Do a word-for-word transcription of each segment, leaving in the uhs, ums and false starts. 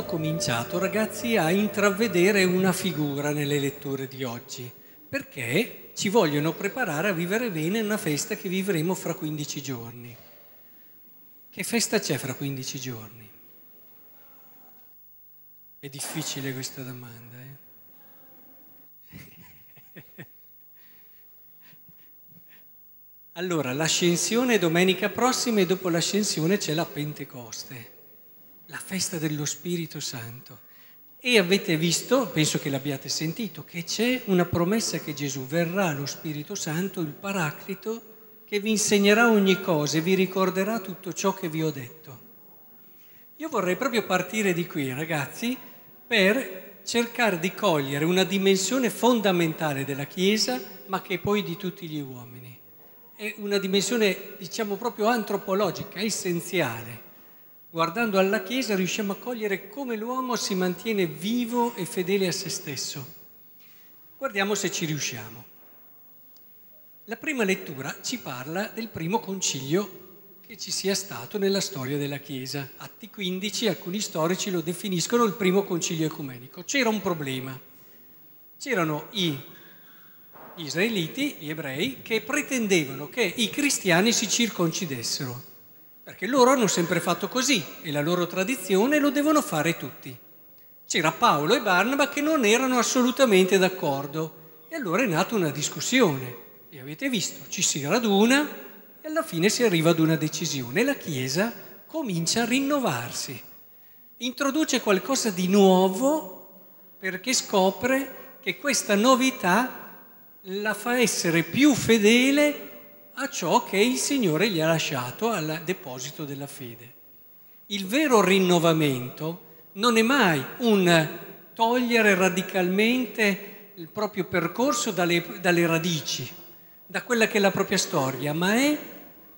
abbiamo cominciato, ragazzi, a intravedere una figura nelle letture di oggi, perché ci vogliono preparare a vivere bene una festa che vivremo fra quindici giorni. Che festa c'è fra quindici giorni? È difficile questa domanda, eh? Allora, l'ascensione è domenica prossima e dopo l'ascensione c'è la Pentecoste, la festa dello Spirito Santo. E avete visto, penso che l'abbiate sentito, che c'è una promessa che Gesù verrà lo Spirito Santo, il Paraclito, che vi insegnerà ogni cosa e vi ricorderà tutto ciò che vi ho detto. Io vorrei proprio partire di qui, ragazzi, per cercare di cogliere una dimensione fondamentale della Chiesa, ma che poi di tutti gli uomini. È una dimensione, diciamo, proprio antropologica, essenziale. Guardando alla Chiesa riusciamo a cogliere come l'uomo si mantiene vivo e fedele a se stesso. Guardiamo se ci riusciamo. La prima lettura ci parla del primo concilio che ci sia stato nella storia della Chiesa. Atti quindici, alcuni storici lo definiscono il primo concilio ecumenico. C'era un problema. C'erano gli israeliti, gli ebrei, che pretendevano che i cristiani si circoncidessero, perché loro hanno sempre fatto così e la loro tradizione lo devono fare tutti. C'era Paolo e Barnaba che non erano assolutamente d'accordo e allora è nata una discussione. E avete visto, ci si raduna e alla fine si arriva ad una decisione. La Chiesa comincia a rinnovarsi, introduce qualcosa di nuovo perché scopre che questa novità la fa essere più fedele a ciò che il Signore gli ha lasciato al deposito della fede. Il vero rinnovamento non è mai un togliere radicalmente il proprio percorso dalle, dalle radici, da quella che è la propria storia, ma è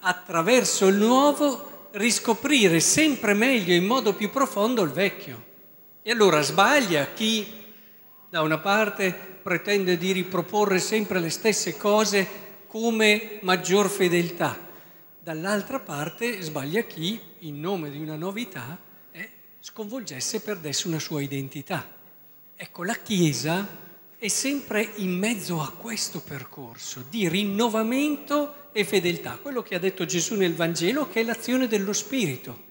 attraverso il nuovo riscoprire sempre meglio, in modo più profondo, il vecchio. E allora sbaglia chi da una parte pretende di riproporre sempre le stesse cose come maggior fedeltà, dall'altra parte sbaglia chi in nome di una novità eh, sconvolgesse e perdesse una sua identità. Ecco, la Chiesa è sempre in mezzo a questo percorso di rinnovamento e fedeltà, quello che ha detto Gesù nel Vangelo, che è l'azione dello Spirito.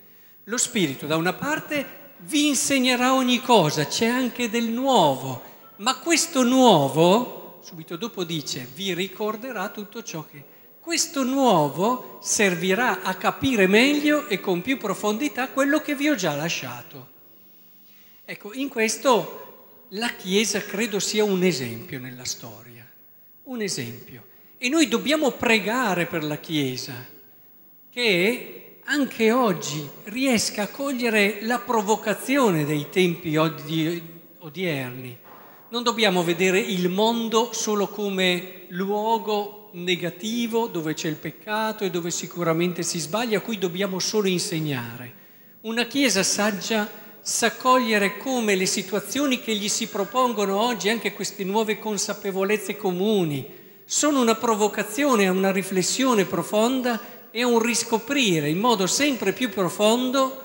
Lo Spirito, da una parte, vi insegnerà ogni cosa, c'è anche del nuovo, ma questo nuovo, subito dopo dice, vi ricorderà tutto ciò che... Questo nuovo servirà a capire meglio e con più profondità quello che vi ho già lasciato. Ecco, in questo... la Chiesa credo sia un esempio nella storia, un esempio. E noi dobbiamo pregare per la Chiesa che anche oggi riesca a cogliere la provocazione dei tempi odierni. Non dobbiamo vedere il mondo solo come luogo negativo dove c'è il peccato e dove sicuramente si sbaglia, a cui dobbiamo solo insegnare. Una Chiesa saggia sa cogliere come le situazioni che gli si propongono oggi, anche queste nuove consapevolezze comuni, sono una provocazione a una riflessione profonda e a un riscoprire in modo sempre più profondo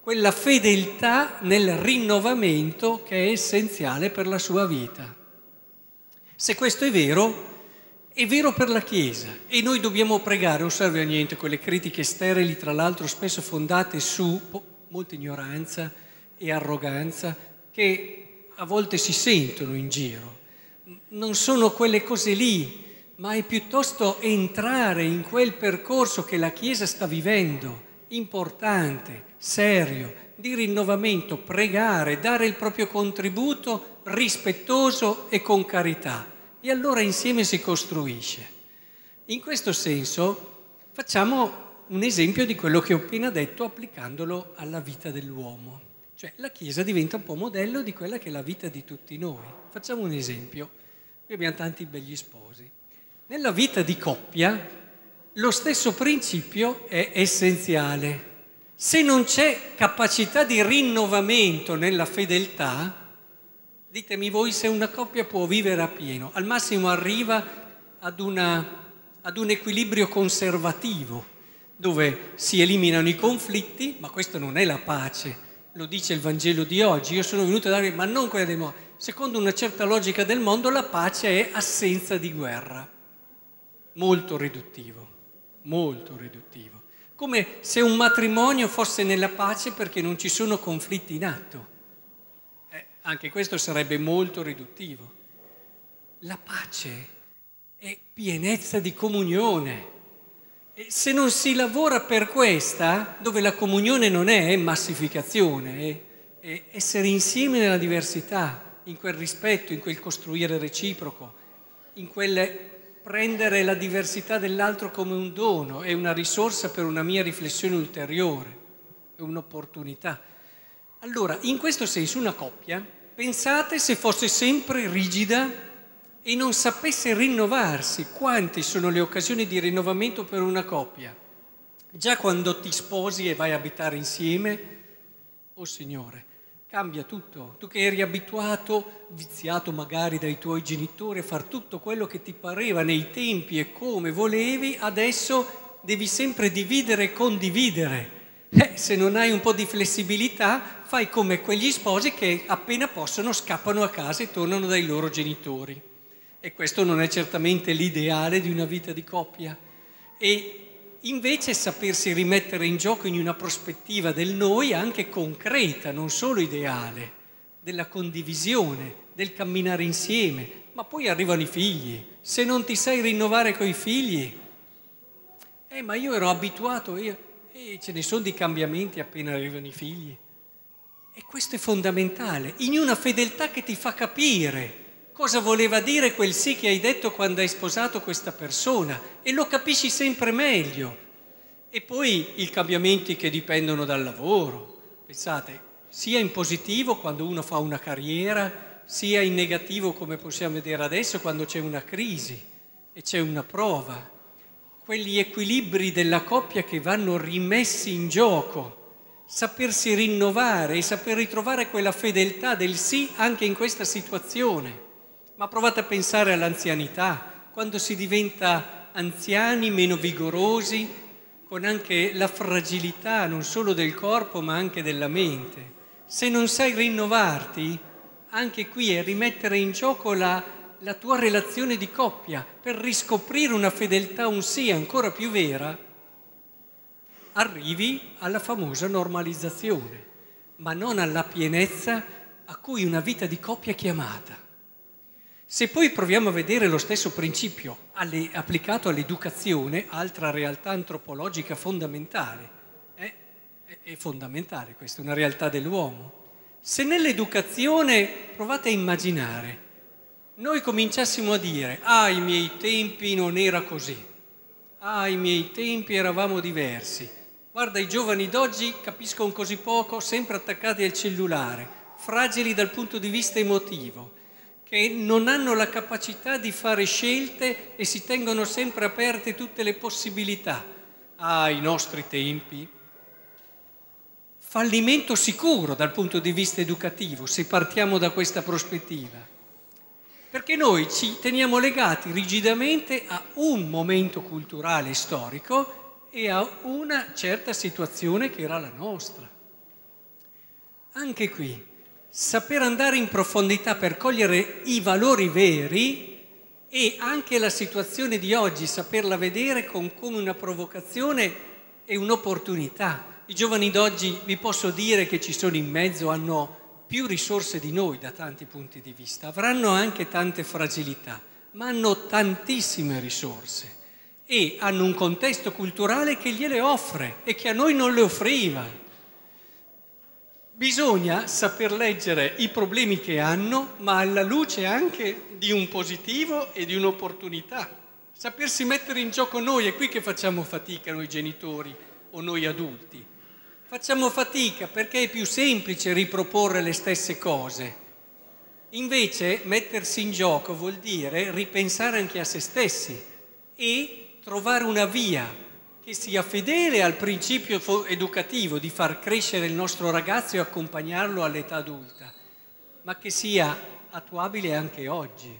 quella fedeltà nel rinnovamento che è essenziale per la sua vita. Se questo è vero, è vero per la Chiesa e noi dobbiamo pregare. Non serve a niente quelle critiche sterili, tra l'altro spesso fondate su molta ignoranza e arroganza, che a volte si sentono in giro. Non sono quelle cose lì, ma è piuttosto entrare in quel percorso che la Chiesa sta vivendo, importante, serio, di rinnovamento, pregare, dare il proprio contributo rispettoso e con carità. E allora insieme si costruisce. In questo senso facciamo un esempio di quello che ho appena detto applicandolo alla vita dell'uomo. Cioè la Chiesa diventa un po' modello di quella che è la vita di tutti noi. Facciamo un esempio. Noi abbiamo tanti begli sposi. Nella vita di coppia lo stesso principio è essenziale. Se non c'è capacità di rinnovamento nella fedeltà, ditemi voi se una coppia può vivere a pieno. Al massimo arriva ad, una, ad un equilibrio conservativo, dove si eliminano i conflitti, ma questa non è la pace. lo dice il Vangelo di oggi, io sono venuto a darvi, ma non quella dei morti. Secondo una certa logica del mondo, la pace è assenza di guerra. Molto riduttivo, molto riduttivo. Come se un matrimonio fosse nella pace perché non ci sono conflitti in atto. Eh, anche questo sarebbe molto riduttivo. La pace è pienezza di comunione. E se non si lavora per questa, dove la comunione non è, è massificazione, è, è essere insieme nella diversità, in quel rispetto, in quel costruire reciproco, in quel prendere la diversità dell'altro come un dono, è una risorsa per una mia riflessione ulteriore, è un'opportunità. Allora, in questo senso una coppia, pensate se fosse sempre rigida e non sapesse rinnovarsi, quante sono le occasioni di rinnovamento per una coppia? Già quando ti sposi e vai a abitare insieme, oh Signore, cambia tutto. Tu che eri abituato, viziato magari dai tuoi genitori a far tutto quello che ti pareva nei tempi e come volevi, adesso devi sempre dividere e condividere. Eh, se non hai un po' di flessibilità, fai come quegli sposi che appena possono scappano a casa e tornano dai loro genitori. E questo non è certamente l'ideale di una vita di coppia. E invece sapersi rimettere in gioco in una prospettiva del noi anche concreta, non solo ideale, della condivisione, del camminare insieme. Ma poi arrivano i figli. Se non ti sai rinnovare coi figli, eh ma io ero abituato, io, eh, ce ne sono di cambiamenti appena arrivano i figli. E questo è fondamentale, in una fedeltà che ti fa capire cosa voleva dire quel sì che hai detto quando hai sposato questa persona e lo capisci sempre meglio. E poi i cambiamenti che dipendono dal lavoro, pensate, sia in positivo quando uno fa una carriera, sia in negativo come possiamo vedere adesso quando c'è una crisi e c'è una prova. Quegli equilibri della coppia che vanno rimessi in gioco, sapersi rinnovare e saper ritrovare quella fedeltà del sì anche in questa situazione. Ma provate a pensare all'anzianità, quando si diventa anziani, meno vigorosi, con anche la fragilità non solo del corpo ma anche della mente. Se non sai rinnovarti, anche qui è rimettere in gioco la, la tua relazione di coppia per riscoprire una fedeltà, un sì ancora più vera, arrivi alla famosa normalizzazione, ma non alla pienezza a cui una vita di coppia è chiamata. Se poi proviamo a vedere lo stesso principio alle, applicato all'educazione, altra realtà antropologica fondamentale, eh, è, è fondamentale questa, è una realtà dell'uomo. Se nell'educazione, provate a immaginare, noi cominciassimo a dire, ah, ai miei tempi non era così, ah, ai miei tempi eravamo diversi, guarda i giovani d'oggi capiscono così poco, sempre attaccati al cellulare, fragili dal punto di vista emotivo, che non hanno la capacità di fare scelte e si tengono sempre aperte tutte le possibilità. Ai nostri tempi, fallimento sicuro dal punto di vista educativo, se partiamo da questa prospettiva. Perché noi ci teniamo legati rigidamente a un momento culturale e storico e a una certa situazione che era la nostra. Anche qui, saper andare in profondità per cogliere i valori veri e anche la situazione di oggi, saperla vedere con, come una provocazione e un'opportunità. I giovani d'oggi, vi posso dire che ci sono in mezzo, hanno più risorse di noi da tanti punti di vista, avranno anche tante fragilità, ma hanno tantissime risorse e hanno un contesto culturale che gliele offre e che a noi non le offriva. Bisogna saper leggere i problemi che hanno, ma alla luce anche di un positivo e di un'opportunità. Sapersi mettere in gioco noi, è qui che facciamo fatica noi genitori o noi adulti. Facciamo fatica perché è più semplice riproporre le stesse cose. Invece mettersi in gioco vuol dire ripensare anche a se stessi e trovare una via che sia fedele al principio educativo di far crescere il nostro ragazzo e accompagnarlo all'età adulta, ma che sia attuabile anche oggi.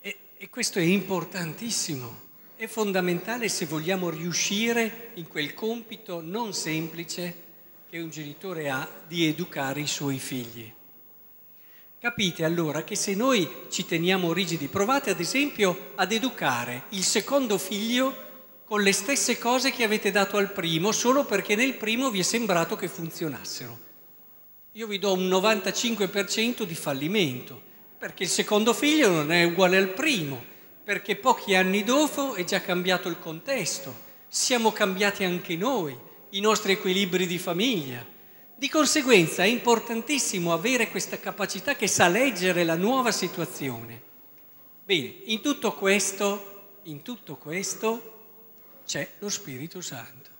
E, e questo è importantissimo, è fondamentale se vogliamo riuscire in quel compito non semplice che un genitore ha di educare i suoi figli. Capite allora che se noi ci teniamo rigidi, provate ad esempio ad educare il secondo figlio con le stesse cose che avete dato al primo, solo perché nel primo vi è sembrato che funzionassero. Io vi do un novantacinque per cento di fallimento, perché il secondo figlio non è uguale al primo, perché pochi anni dopo è già cambiato il contesto, siamo cambiati anche noi, i nostri equilibri di famiglia. Di conseguenza è importantissimo avere questa capacità che sa leggere la nuova situazione. Bene, in tutto questo, in tutto questo c'è lo Spirito Santo.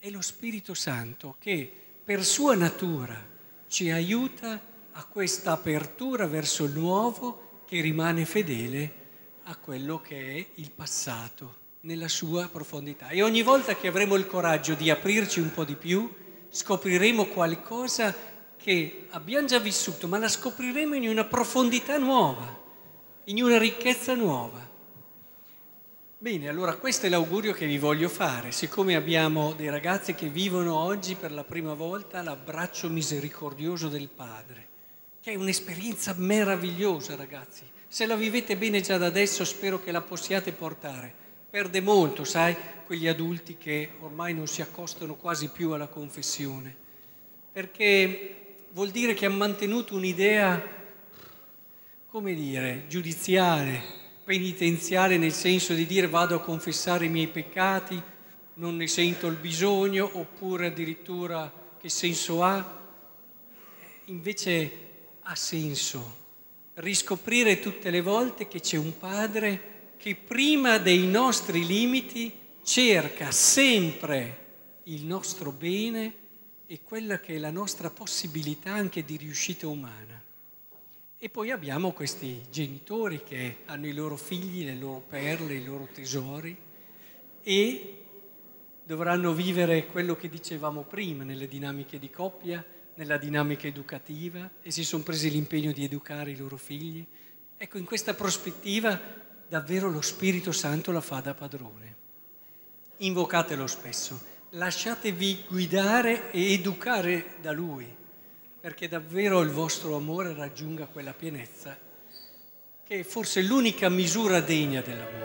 È lo Spirito Santo che per sua natura ci aiuta a questa apertura verso il nuovo che rimane fedele a quello che è il passato nella sua profondità. E ogni volta che avremo il coraggio di aprirci un po' di più, scopriremo qualcosa che abbiamo già vissuto, ma la scopriremo in una profondità nuova, in una ricchezza nuova. Bene, allora questo è l'augurio che vi voglio fare. Siccome abbiamo dei ragazzi che vivono oggi per la prima volta l'abbraccio misericordioso del Padre, che è un'esperienza meravigliosa, ragazzi. Se la vivete bene già da adesso, spero che la possiate portare. Perde molto, sai, quegli adulti che ormai non si accostano quasi più alla confessione, perché vuol dire che hanno mantenuto un'idea, come dire, giudiziale, penitenziale, nel senso di dire vado a confessare i miei peccati, non ne sento il bisogno, oppure addirittura che senso ha? Invece ha senso riscoprire tutte le volte che c'è un Padre che prima dei nostri limiti cerca sempre il nostro bene e quella che è la nostra possibilità anche di riuscita umana. E poi abbiamo questi genitori che hanno i loro figli, le loro perle, i loro tesori, e dovranno vivere quello che dicevamo prima nelle dinamiche di coppia, nella dinamica educativa, e si sono presi l'impegno di educare i loro figli. Ecco, in questa prospettiva davvero lo Spirito Santo la fa da padrone. Invocatelo spesso, lasciatevi guidare e educare da Lui, perché davvero il vostro amore raggiunga quella pienezza che è forse l'unica misura degna dell'amore.